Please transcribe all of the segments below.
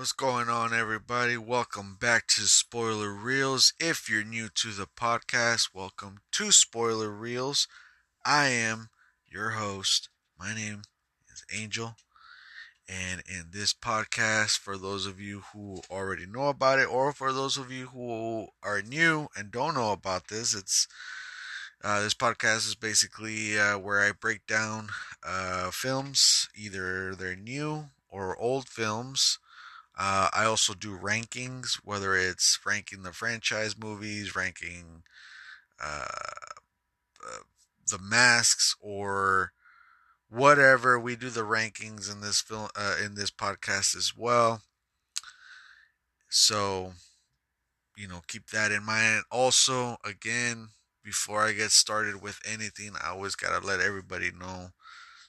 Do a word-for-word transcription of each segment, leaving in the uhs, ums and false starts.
What's going on, everybody? Welcome back to Spoiler Reels. If you're new to the podcast, welcome to Spoiler Reels. I am your host. My name is Angel. And in this podcast, for those of you who already know about it, or for those of you who are new and don't know about this, it's uh, this podcast is basically uh, where I break down uh, films, either they're new or old films. Uh, I also do rankings, whether it's ranking the franchise movies, ranking uh, uh, the masks, or whatever. We do the rankings in this film, uh, in this podcast as well. So, you know, keep that in mind. Also, again, before I get started with anything, I always gotta let everybody know: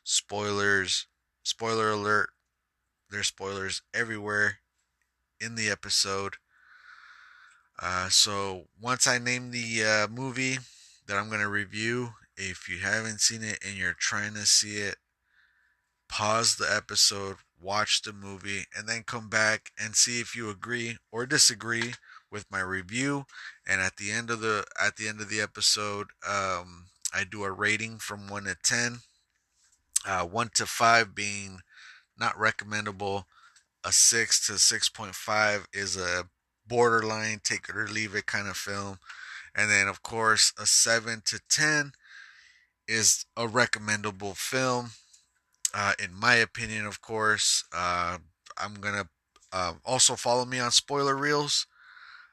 spoilers, spoiler alert. There's spoilers everywhere in the episode. Uh, so once I name the uh, movie that I'm going to review, if you haven't seen it and you're trying to see it, pause the episode, watch the movie, and then come back and see if you agree or disagree with my review. And at the end of the at the end of the episode, um, I do a rating from one to ten. Uh, one to five being not recommendable, a six to six point five is a borderline take it or leave it kind of film, and then of course a seven to ten is a recommendable film, uh, in my opinion, of course. uh, I'm gonna uh, also follow me on Spoiler Reels,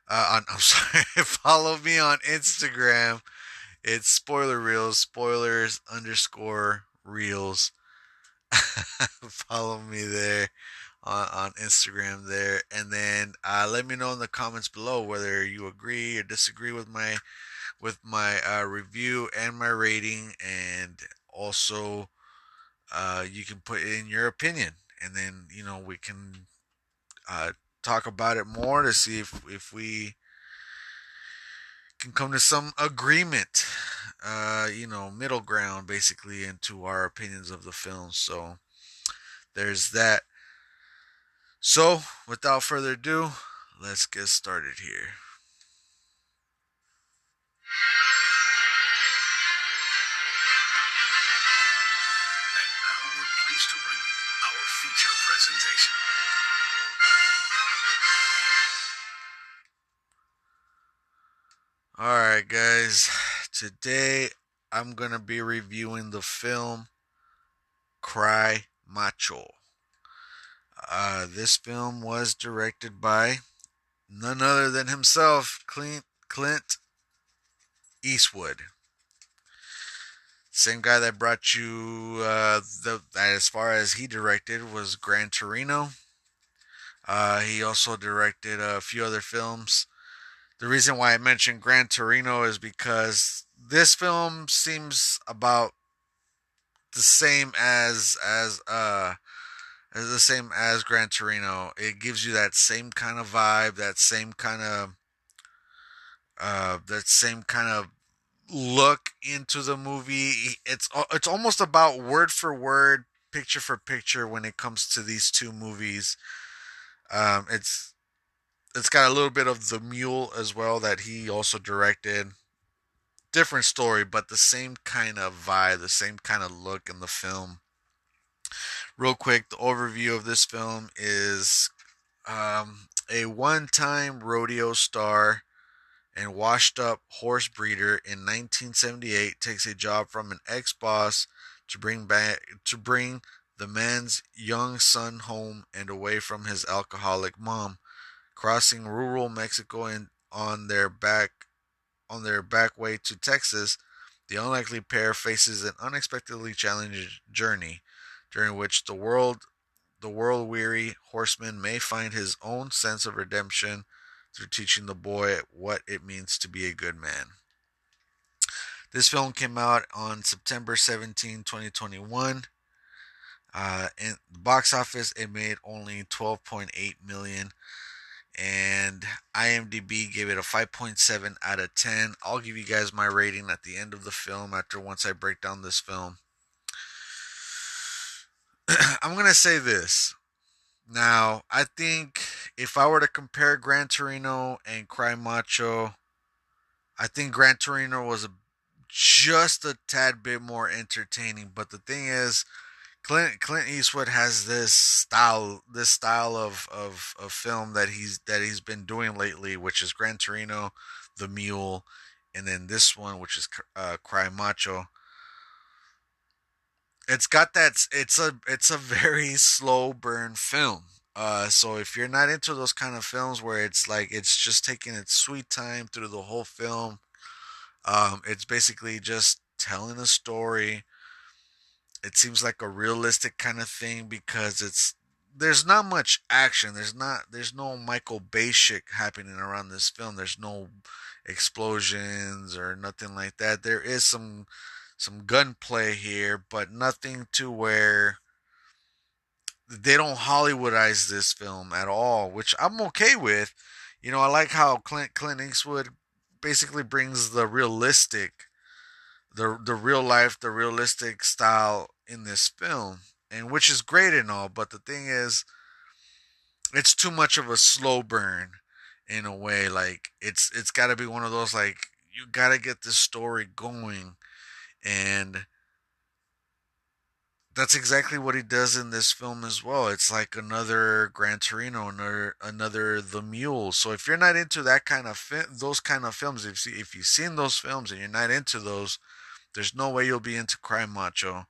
uh, on, I'm sorry follow me on Instagram. It's Spoiler Reels, spoilers underscore reels. Follow me there on, on Instagram there, and then uh, let me know in the comments below whether you agree or disagree with my with my uh, review and my rating, and also uh, you can put in your opinion, and then, you know, we can uh, talk about it more to see if, if we can come to some agreement, uh, you know, middle ground, basically, into our opinions of the film. So there's that. So without further ado, let's get started here. And now we're pleased to bring you our feature presentation. Alright guys, today I'm going to be reviewing the film Cry Macho. Uh, this film was directed by none other than himself, Clint, Clint Eastwood. Same guy that brought you, uh, the, as far as he directed, was Gran Torino. Uh, he also directed a few other films. The reason why I mentioned Gran Torino is because this film seems about the same as as uh as the same as Gran Torino. It gives you that same kind of vibe, that same kind of uh that same kind of look into the movie. It's it's almost about word for word, picture for picture when it comes to these two movies. Um, it's It's got a little bit of The Mule as well that he also directed. Different story, but the same kind of vibe, the same kind of look in the film. Real quick, the overview of this film is um, a one-time rodeo star and washed-up horse breeder in nineteen seventy-eight takes a job from an ex-boss to bring back to bring the man's young son home and away from his alcoholic mom. Crossing rural Mexico and on their back on their back way to Texas, the unlikely pair faces an unexpectedly challenging journey, during which the world the world-weary horseman may find his own sense of redemption through teaching the boy what it means to be a good man. This film came out on September seventeenth, twenty twenty-one. Uh, in the box office, it made only twelve point eight million dollars. And I M D B gave it a five point seven out of ten. I'll give you guys my rating at the end of the film, after once I break down this film. I'm going to say this. Now, I think if I were to compare Gran Torino and Cry Macho, I think Gran Torino was a, just a tad bit more entertaining. But the thing is, Clint Clint Eastwood has this style this style of, of, of film that he's that he's been doing lately, which is Gran Torino, The Mule, and then this one, which is uh, Cry Macho. It's got that it's a it's a very slow burn film. Uh, so if you're not into those kind of films where it's like it's just taking its sweet time through the whole film, um, it's basically just telling a story. It seems like a realistic kind of thing because it's there's not much action. There's not there's no Michael Bay shit happening around this film. There's no explosions or nothing like that. There is some some gunplay here, but nothing to where they don't Hollywoodize this film at all, which I'm okay with. You know, I like how Clint Clint Eastwood basically brings the realistic the the real life, the realistic style in this film, and which is great and all, but the thing is, it's too much of a slow burn in a way. Like it's it's got to be one of those, like, you got to get this story going, and that's exactly what he does in this film as well. It's like another Gran Torino, another another The Mule. So if you're not into that kind of fi- those kind of films, if if you've seen those films and you're not into those, there's no way you'll be into Cry Macho.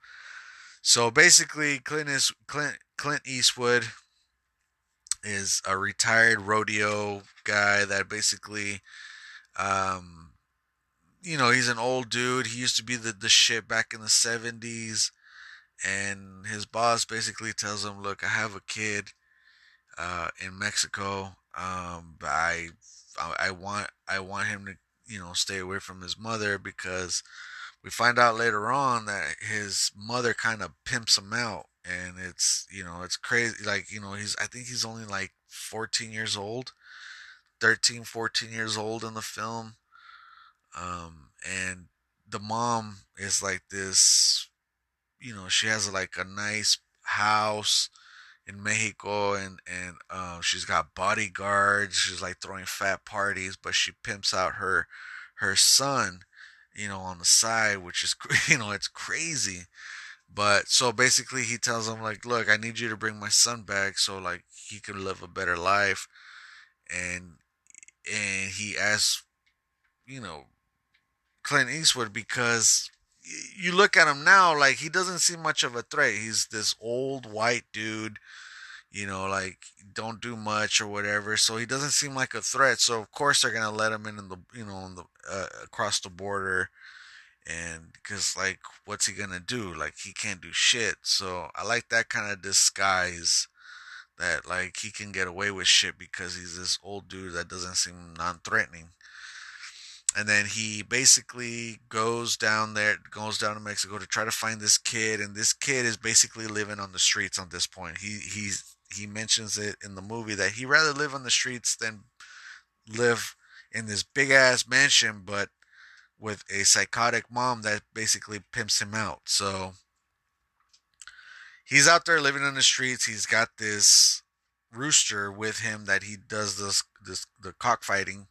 So basically, Clint is Clint Clint Eastwood is a retired rodeo guy that basically, um, you know, he's an old dude. He used to be the the shit back in the seventies. And his boss basically tells him, look, I have a kid uh, in Mexico. Um, I, I want, I want him to, you know, stay away from his mother, because we find out later on that his mother kind of pimps him out, and it's, you know, it's crazy. Like, you know, he's, I think he's only like fourteen years old, thirteen, fourteen years old in the film. Um, and the mom is like this, you know, she has like a nice house in Mexico, and and uh, she's got bodyguards. She's like throwing fat parties, but she pimps out her her son, you know, on the side, which is, you know, it's crazy. But so basically, he tells him, like, look, I need you to bring my son back so like he can live a better life, and and he asks, you know, Clint Eastwood, because you look at him now, like, he doesn't seem much of a threat. He's this old white dude, you know, like, don't do much or whatever. So he doesn't seem like a threat. So of course they're gonna let him in, in the, you know, in the uh, across the border, and because, like, what's he gonna do? Like, he can't do shit. So I like that kind of disguise that, like, he can get away with shit because he's this old dude that doesn't seem non-threatening. And then he basically goes down there, goes down to Mexico to try to find this kid. And this kid is basically living on the streets at this point. He he's, he mentions it in the movie that he'd rather live on the streets than live in this big-ass mansion, but with a psychotic mom that basically pimps him out. So he's out there living on the streets. He's got this rooster with him that he does this, this the cockfighting.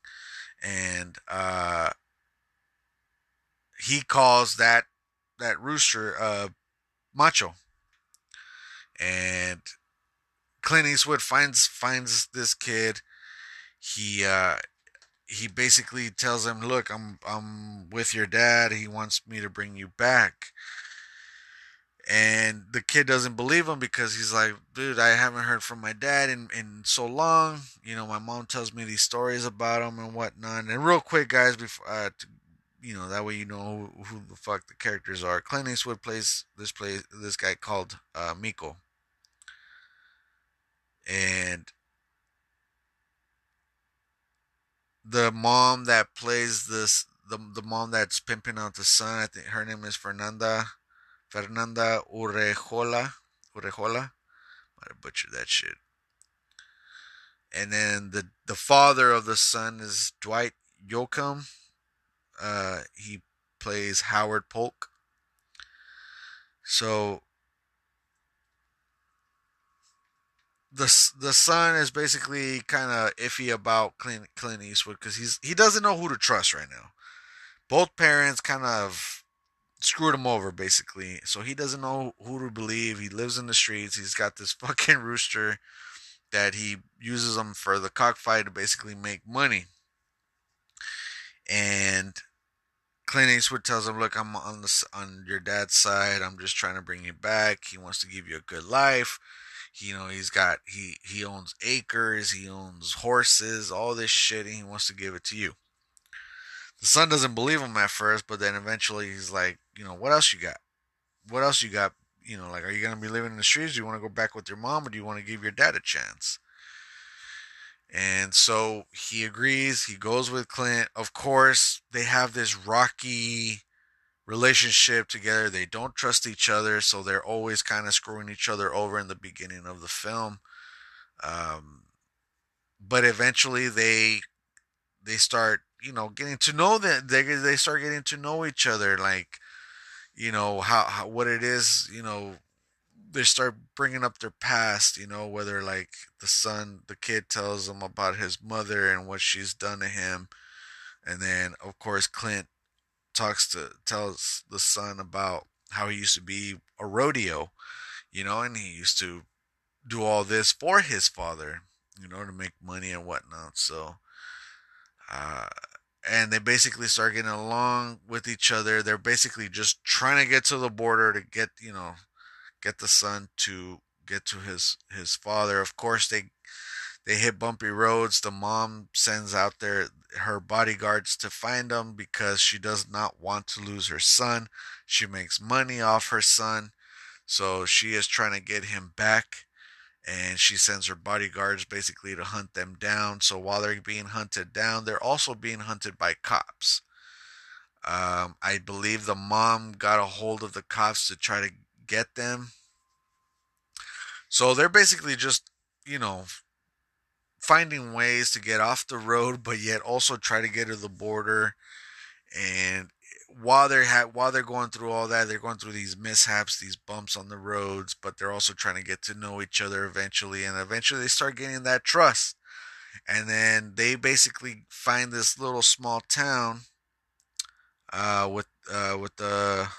And uh, he calls that that rooster uh, Macho. And Clint Eastwood finds finds this kid. He uh, he basically tells him, "Look, I'm I'm with your dad. He wants me to bring you back." And the kid doesn't believe him because he's like, dude, I haven't heard from my dad in, in so long. You know, my mom tells me these stories about him and whatnot. And real quick, guys, before, uh, to, you know, that way you know who, who the fuck the characters are. Clint Eastwood plays this play, this guy called uh, Miko. And the mom that plays this, the, the mom that's pimping out the son, I think her name is Fernanda. Fernanda Urejola, Urejola, might have butchered that shit. And then the the father of the son is Dwight Yoakam. Uh, he plays Howard Polk. So the the son is basically kind of iffy about Clint, Clint Eastwood because he's he doesn't know who to trust right now. Both parents kind of screwed him over, basically. So he doesn't know who to believe. He lives in the streets. He's got this fucking rooster that he uses him for the cockfight to basically make money. And Clint Eastwood tells him, "Look, I'm on this on your dad's side. I'm just trying to bring you back. He wants to give you a good life. You know, he's got he he owns acres, he owns horses, all this shit, and he wants to give it to you." The son doesn't believe him at first, but then eventually he's like, "You know, what else you got? What else you got? You know, like, are you gonna be living in the streets? Do you want to go back with your mom, or do you want to give your dad a chance?" And so he agrees. He goes with Clint. Of course, they have this rocky relationship together. They don't trust each other, so they're always kind of screwing each other over in the beginning of the film. Um, but eventually, they they start, you know, getting to know that they they start getting to know each other, like, you know, how, how what it is, you know. They start bringing up their past, you know, whether like the son, the kid tells him about his mother and what she's done to him. And then of course, Clint talks to, tells the son about how he used to be a rodeo, you know, and he used to do all this for his father, you know, to make money and whatnot. So, uh, and they basically start getting along with each other. They're basically just trying to get to the border to get, you know, get the son to get to his, his father. Of course, they they hit bumpy roads. The mom sends out their her bodyguards to find them because she does not want to lose her son. She makes money off her son, so she is trying to get him back, and she sends her bodyguards basically to hunt them down. So while they're being hunted down, they're also being hunted by cops. Um, I believe the mom got a hold of the cops to try to get them. So they're basically just, you know, finding ways to get off the road, but yet also try to get to the border. And while they're ha- while they're going through all that, they're going through these mishaps, these bumps on the roads, but they're also trying to get to know each other eventually. And eventually they start getting that trust. And then they basically find this little small town uh, with uh, with the.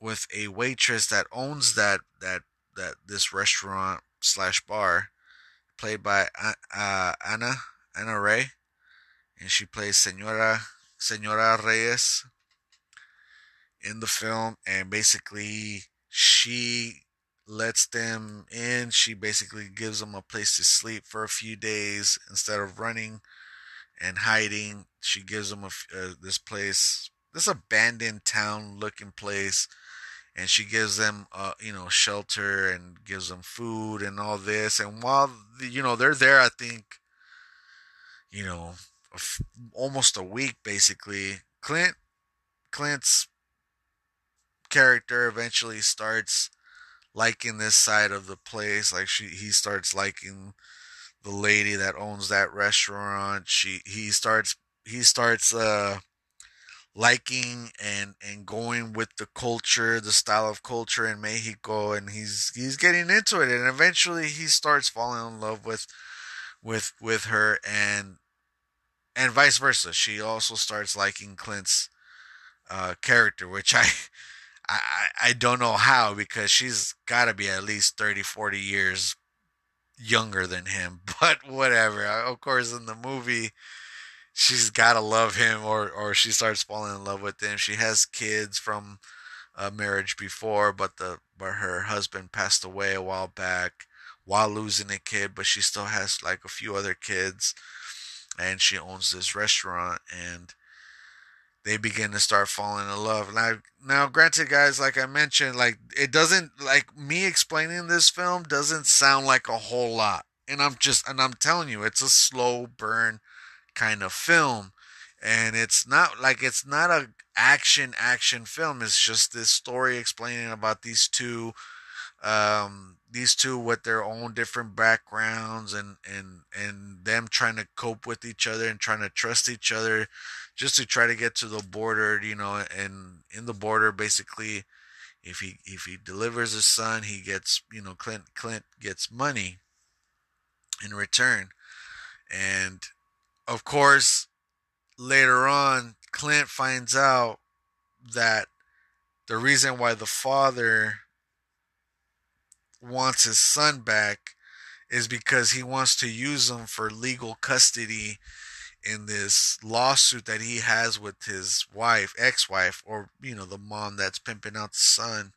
with a waitress that owns that that that this restaurant slash bar, played by uh, Anna Anna Ray, and she plays Señora Señora Reyes in the film. And basically, she lets them in. She basically gives them a place to sleep for a few days instead of running and hiding. She gives them a, uh, this place, this abandoned town looking place. And she gives them, uh, you know, shelter and gives them food and all this. And while, the, you know, they're there, I think, you know, a f- almost a week, basically. Clint, Clint's character eventually starts liking this side of the place. Like, she, he starts liking the lady that owns that restaurant. She, he starts, he starts, uh, liking and and going with the culture, the style of culture in Mexico, and he's he's getting into it, and eventually he starts falling in love with with with her, and and vice versa. She also starts liking Clint's uh character, which I I I don't know how, because she's got to be at least thirty, forty years younger than him, but whatever. Of course, in the movie, she's got to love him, or, or she starts falling in love with him. She has kids from a marriage before, but the but her husband passed away a while back while losing a kid, but she still has like a few other kids, and she owns this restaurant, and they begin to start falling in love. Now, now granted, guys, like I mentioned, like it doesn't, like me explaining this film doesn't sound like a whole lot, and I'm just, and I'm telling you, it's a slow burn kind of film, and it's not like it's not a action action film. It's just this story explaining about these two um these two with their own different backgrounds, and and and them trying to cope with each other and trying to trust each other just to try to get to the border, you know. And in the border, basically, If he if he delivers his son, he gets, you know, Clint Clint gets money in return. And of course, later on, Clint finds out that the reason why the father wants his son back is because he wants to use him for legal custody in this lawsuit that he has with his wife, ex-wife, or, you know, the mom that's pimping out the son,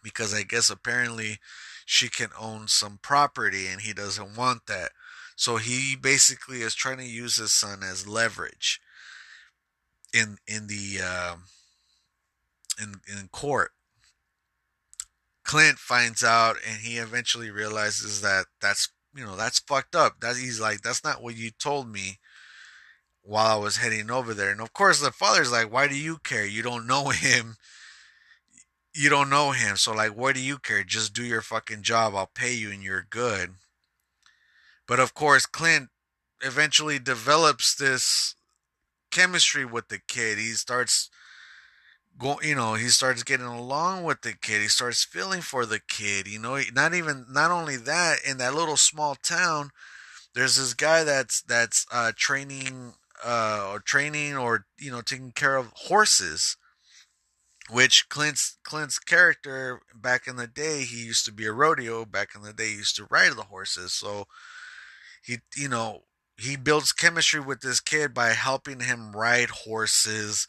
because I guess apparently she can own some property and he doesn't want that. So he basically is trying to use his son as leverage in in the uh, in in court. Clint finds out, and he eventually realizes that that's, you know, that's fucked up. That he's like, that's not what you told me while I was heading over there. And of course, the father's like, why do you care? You don't know him. You don't know him. So like, why do you care? Just do your fucking job. I'll pay you and you're good. But of course, Clint eventually develops this chemistry with the kid. He starts Go, you know, he starts getting along with the kid. He starts feeling for the kid. You know, not even, not only that, in that little small town, there's this guy that's that's uh, training, uh, or training, or you know, taking care of horses. Which Clint's Clint's character back in the day, he used to be a rodeo. Back in the day, he used to ride the horses. So he, you know, he builds chemistry with this kid by helping him ride horses.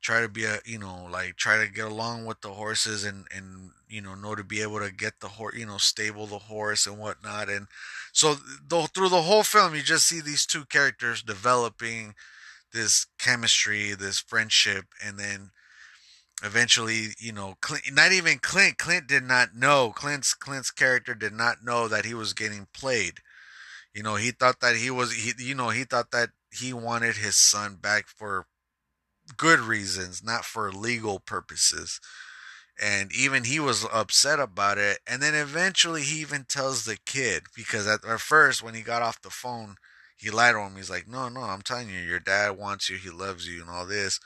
Try to be a, you know, like try to get along with the horses and, and, you know, know to be able to get the horse, you know, stable the horse and whatnot. And so the, through the whole film, you just see these two characters developing this chemistry, this friendship. And then eventually, you know, Clint, not even Clint, Clint did not know Clint's, Clint's character did not know that he was getting played. You know, he thought that he was, he, you know, he thought that he wanted his son back for good reasons, not for legal purposes. And even he was upset about it. And then eventually he even tells the kid, because at, at first when he got off the phone, he lied to him. He's like, no, no, I'm telling you, your dad wants you. He loves you and all this.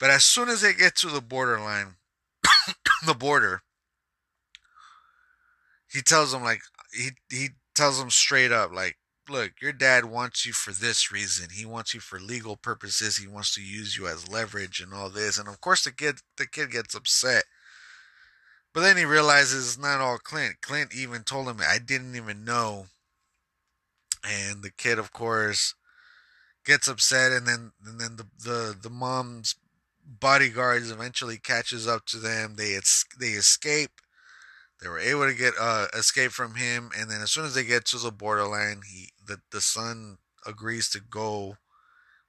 But as soon as they get to the borderline, the border, he tells him like, he, he tells him straight up, like, look, your dad wants you for this reason. He wants you for legal purposes. He wants to use you as leverage and all this. And of course, the kid, the kid gets upset. But then he realizes it's not all Clint. Clint even told him, I didn't even know. And the kid, of course, gets upset. And then, and then the, the, the mom's bodyguards eventually catches up to them. They they escape. They were able to get uh, escape from him, and then as soon as they get to the borderline, he the, the son agrees to go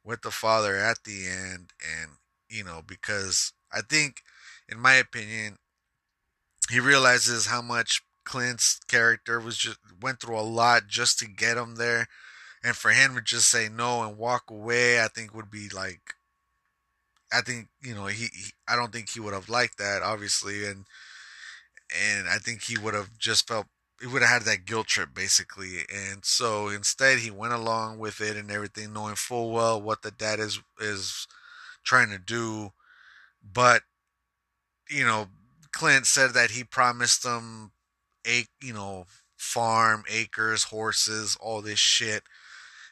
with the father at the end. And, you know, because I think, in my opinion, he realizes how much Clint's character was just went through a lot just to get him there. And for him to just say no and walk away, I think would be like, I think, you know, he, he I don't think he would have liked that, obviously. And And I think he would have just felt, he would have had that guilt trip, basically. And so instead, he went along with it and everything, knowing full well what the dad is is trying to do. But, you know, Clint said that he promised him, a, you know, farm, acres, horses, all this shit,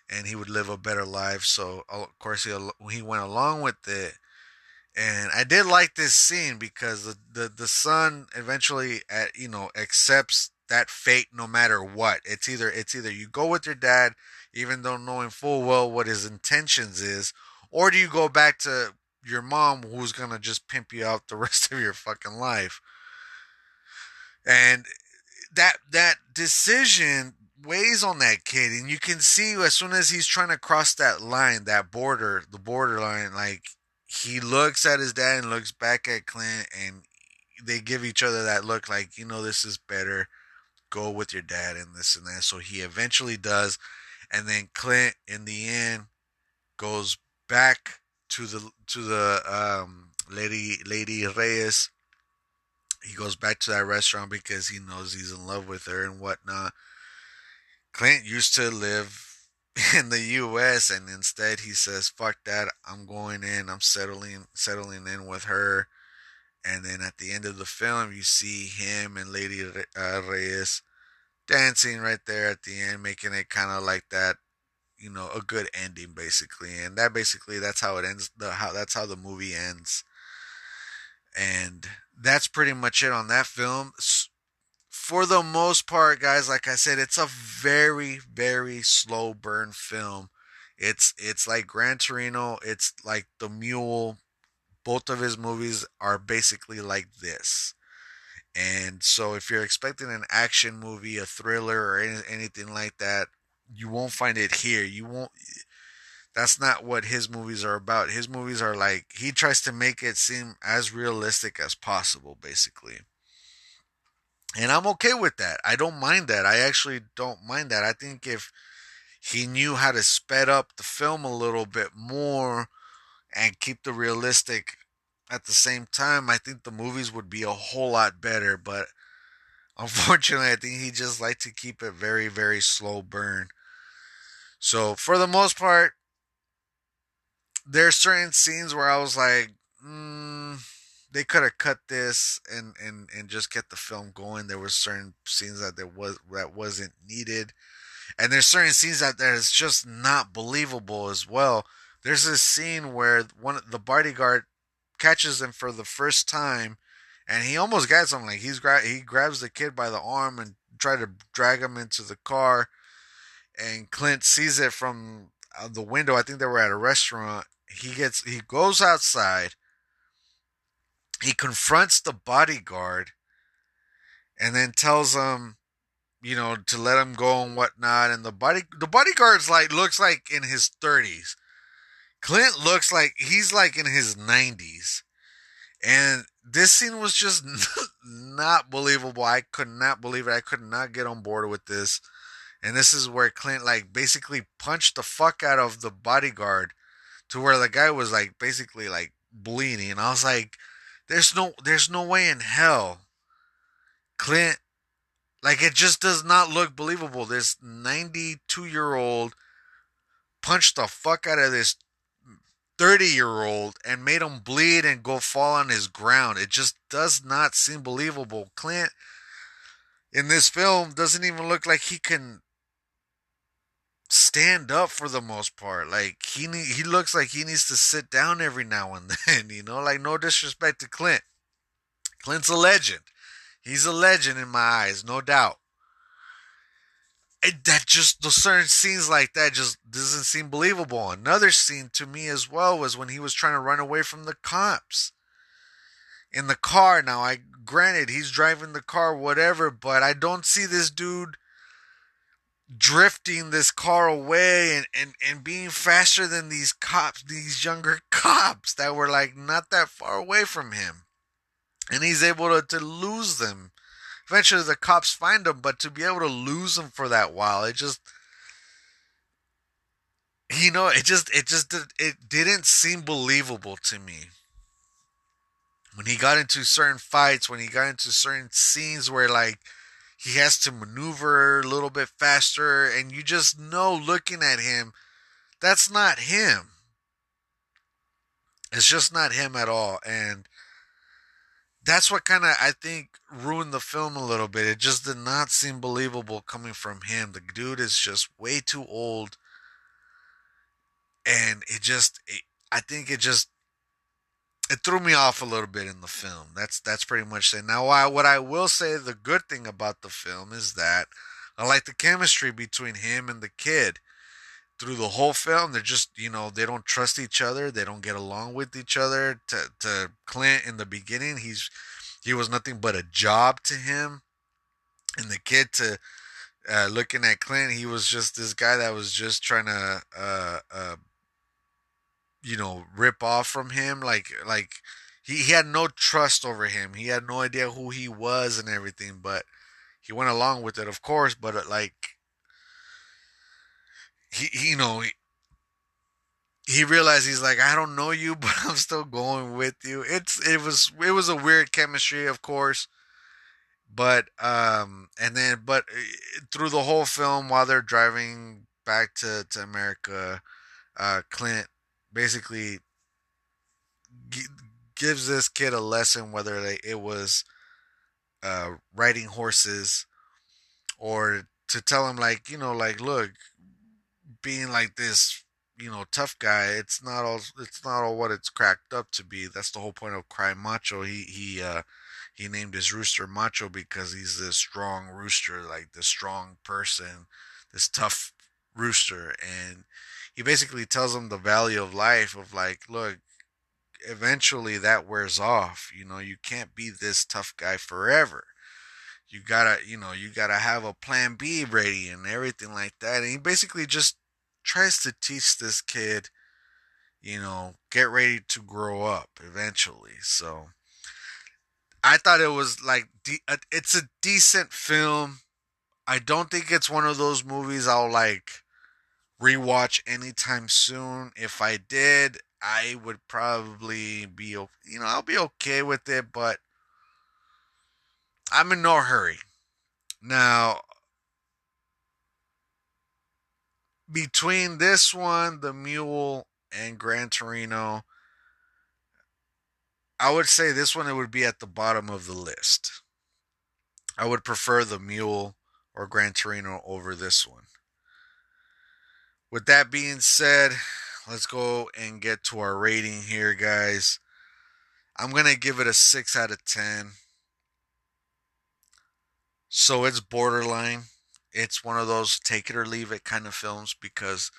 and he would live a better life. So, of course, he he went along with it. And I did like this scene because the, the, the son eventually, at, you know, accepts that fate no matter what. It's either it's either you go with your dad, even though knowing full well what his intentions is, or do you go back to your mom who's going to just pimp you out the rest of your fucking life. And that that decision weighs on that kid. And you can see as soon as he's trying to cross that line, that border, the borderline, like, he looks at his dad and looks back at Clint, and they give each other that look like, you know, this is better. Go with your dad and this and that. So he eventually does. And then Clint, in the end, goes back to the to the um, Lady Lady Reyes. He goes back to that restaurant because he knows he's in love with her and whatnot. Clint used to live in the U S, and instead he says, fuck that, I'm going in, I'm settling settling in with her, And then at the end of the film, you see him and Lady Re- uh, Reyes dancing right there at the end, making it kind of like that, you know, a good ending basically. And that basically, that's how it ends. The how that's how the movie ends. And that's pretty much it on that film. For the most part, guys, like I said, it's a very, very slow burn film. It's it's like Gran Torino. It's like The Mule. Both of his movies are basically like this. And so if you're expecting an action movie, a thriller, or any, anything like that, you won't find it here. You won't. That's not what his movies are about. His movies are like, he tries to make it seem as realistic as possible, basically. And I'm okay with that. I don't mind that. I actually don't mind that. I think if he knew how to sped up the film a little bit more and keep the realistic at the same time, I think the movies would be a whole lot better. But unfortunately, I think he just liked to keep it very, very slow burn. So for the most part, there are certain scenes where I was like, mm, they could have cut this and, and, and just kept the film going. There were certain scenes that there was that wasn't needed. And there's certain scenes out there that's just not believable as well. There's this scene where one the bodyguard catches him for the first time, and he almost got something. Like he's gra- he grabs the kid by the arm and try to drag him into the car, and Clint sees it from the window. I think they were at a restaurant. He gets he goes outside. He confronts the bodyguard, and then tells him, you know, to let him go and whatnot. And the body the bodyguard's like looks like in his thirties. Clint looks like he's like in his nineties. And this scene was just not believable. I could not believe it. I could not get on board with this. And this is where Clint like basically punched the fuck out of the bodyguard to where the guy was like basically like bleeding. And I was like, there's no there's no way in hell Clint, like, it just does not look believable. This ninety-two-year-old punched the fuck out of this thirty-year-old and made him bleed and go fall on his ground. It just does not seem believable. Clint, in this film, doesn't even look like he can stand up for the most part. Like, he need, he looks like he needs to sit down every now and then, you know? Like, no disrespect to Clint. Clint's a legend. He's a legend in my eyes, no doubt. It, that just, the certain scenes like that just doesn't seem believable. Another scene to me as well was when he was trying to run away from the cops in the car. Now, I granted, he's driving the car, whatever, but I don't see this dude drifting this car away and, and, and being faster than these cops, these younger cops that were like not that far away from him. And he's able to, to lose them. Eventually the cops find him, but to be able to lose him for that while, it just, you know, it just, it just, it didn't seem believable to me. When he got into certain fights, when he got into certain scenes where like he has to maneuver a little bit faster, and you just know looking at him, that's not him. It's just not him at all. And that's what kind of, I think, ruined the film a little bit. It just did not seem believable coming from him. The dude is just way too old. And it just, it, I think it just, it threw me off a little bit in the film. That's that's pretty much it. Now, I, what I will say, the good thing about the film is that I like the chemistry between him and the kid. Through the whole film, they're just, you know, they don't trust each other. They don't get along with each other. To, to Clint in the beginning, he's he was nothing but a job to him. And the kid, to uh, looking at Clint, he was just this guy that was just trying to, uh, uh, you know, rip off from him. Like, like he, he had no trust over him. He had no idea who he was and everything. But he went along with it, of course. But, like... He, he, you know, he, he realized he's like, I don't know you, but I'm still going with you. It's, it was, it was a weird chemistry, of course, but, um, and then, but through the whole film, while they're driving back to, to America, uh, Clint basically g- gives this kid a lesson, whether they, it was uh, riding horses or to tell him, like, you know, like, look, being like this, you know, tough guy, it's not all, it's not all what it's cracked up to be. That's the whole point of Cry Macho. He, he, uh, he named his rooster Macho because he's this strong rooster, like this strong person, this tough rooster. And he basically tells him the value of life of, like, look, eventually that wears off. You know, you can't be this tough guy forever. You gotta, you know, you gotta have a plan B ready and everything like that. And he basically just tries to teach this kid, you know, get ready to grow up eventually. So I thought it was like, de- it's a decent film. I don't think it's one of those movies I'll like rewatch anytime soon. If I did, I would probably be, you know, I'll be okay with it, but I'm in no hurry. Now, between this one, The Mule, and Gran Torino, I would say this one, it would be at the bottom of the list. I would prefer The Mule or Gran Torino over this one. With that being said, let's go and get to our rating here, guys. I'm going to give it a six out of ten. So it's borderline. It's one of those take it or leave it kind of films because,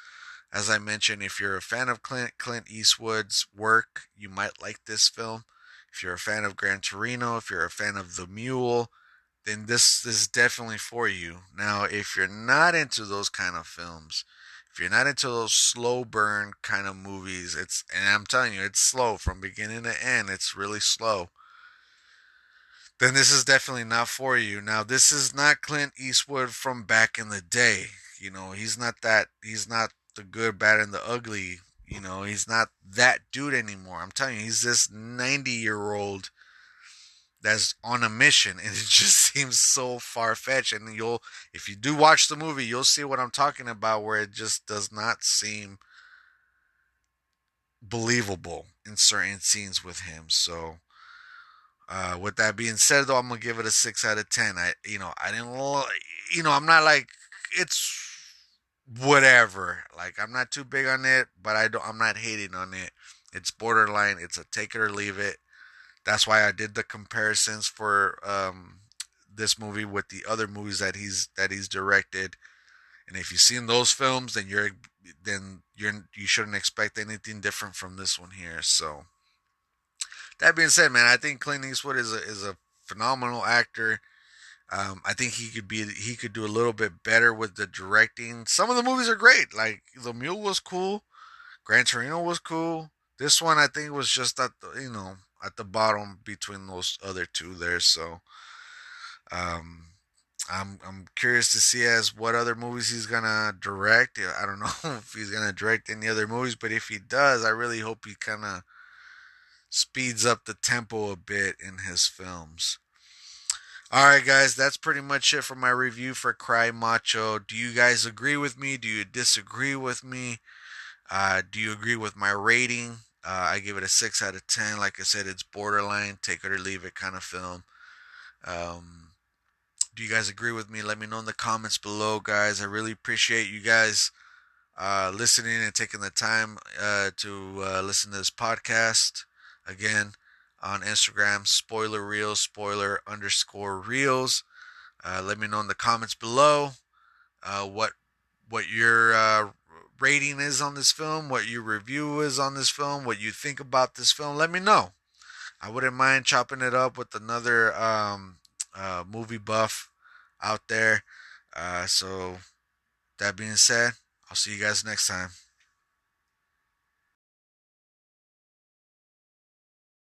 as I mentioned, if you're a fan of Clint, Clint Eastwood's work, you might like this film. If you're a fan of Gran Torino, if you're a fan of The Mule, then this, this is definitely for you. Now, if you're not into those kind of films, if you're not into those slow burn kind of movies, it's, and I'm telling you, it's slow from beginning to end. It's really slow. Then this is definitely not for you. Now, this is not Clint Eastwood from back in the day. You know, he's not that, he's not the good, bad, and the ugly. You know, he's not that dude anymore. I'm telling you, he's this ninety-year-old that's on a mission, and it just seems so far-fetched. And you'll, if you do watch the movie, you'll see what I'm talking about, where it just does not seem believable in certain scenes with him. So, Uh, with that being said, though, I'm gonna give it a six out of ten. I, you know, I didn't, you know, I'm not like it's whatever. Like, I'm not too big on it, but I don't, I'm not hating on it. It's borderline. It's a take it or leave it. That's why I did the comparisons for um, this movie with the other movies that he's that he's directed. And if you've seen those films, then you're then you're you shouldn't expect anything different from this one here. So. That being said, man, I think Clint Eastwood is a is a phenomenal actor. Um, I think he could be he could do a little bit better with the directing. Some of the movies are great. Like The Mule was cool, Gran Torino was cool. This one I think was just at the, you know, at the bottom between those other two there. So, um, I'm I'm curious to see as what other movies he's gonna direct. I don't know if he's gonna direct any other movies, but if he does, I really hope he kind of speeds up the tempo a bit in his films. Alright guys, that's pretty much it for my review for Cry Macho. Do you guys agree with me? Do you disagree with me? Uh, do you agree with my rating? Uh, I give it a six out of ten. Like I said, it's borderline, take it or leave it kind of film. Um, do you guys agree with me? Let me know in the comments below, guys. I really appreciate you guys uh, listening and taking the time uh, to uh, listen to this podcast. Again, on Instagram, Spoiler Reels, Spoiler underscore Reels. Uh, let me know in the comments below uh, what what your uh, rating is on this film, what your review is on this film, what you think about this film. Let me know. I wouldn't mind chopping it up with another um, uh, movie buff out there. Uh, so, that being said, I'll see you guys next time.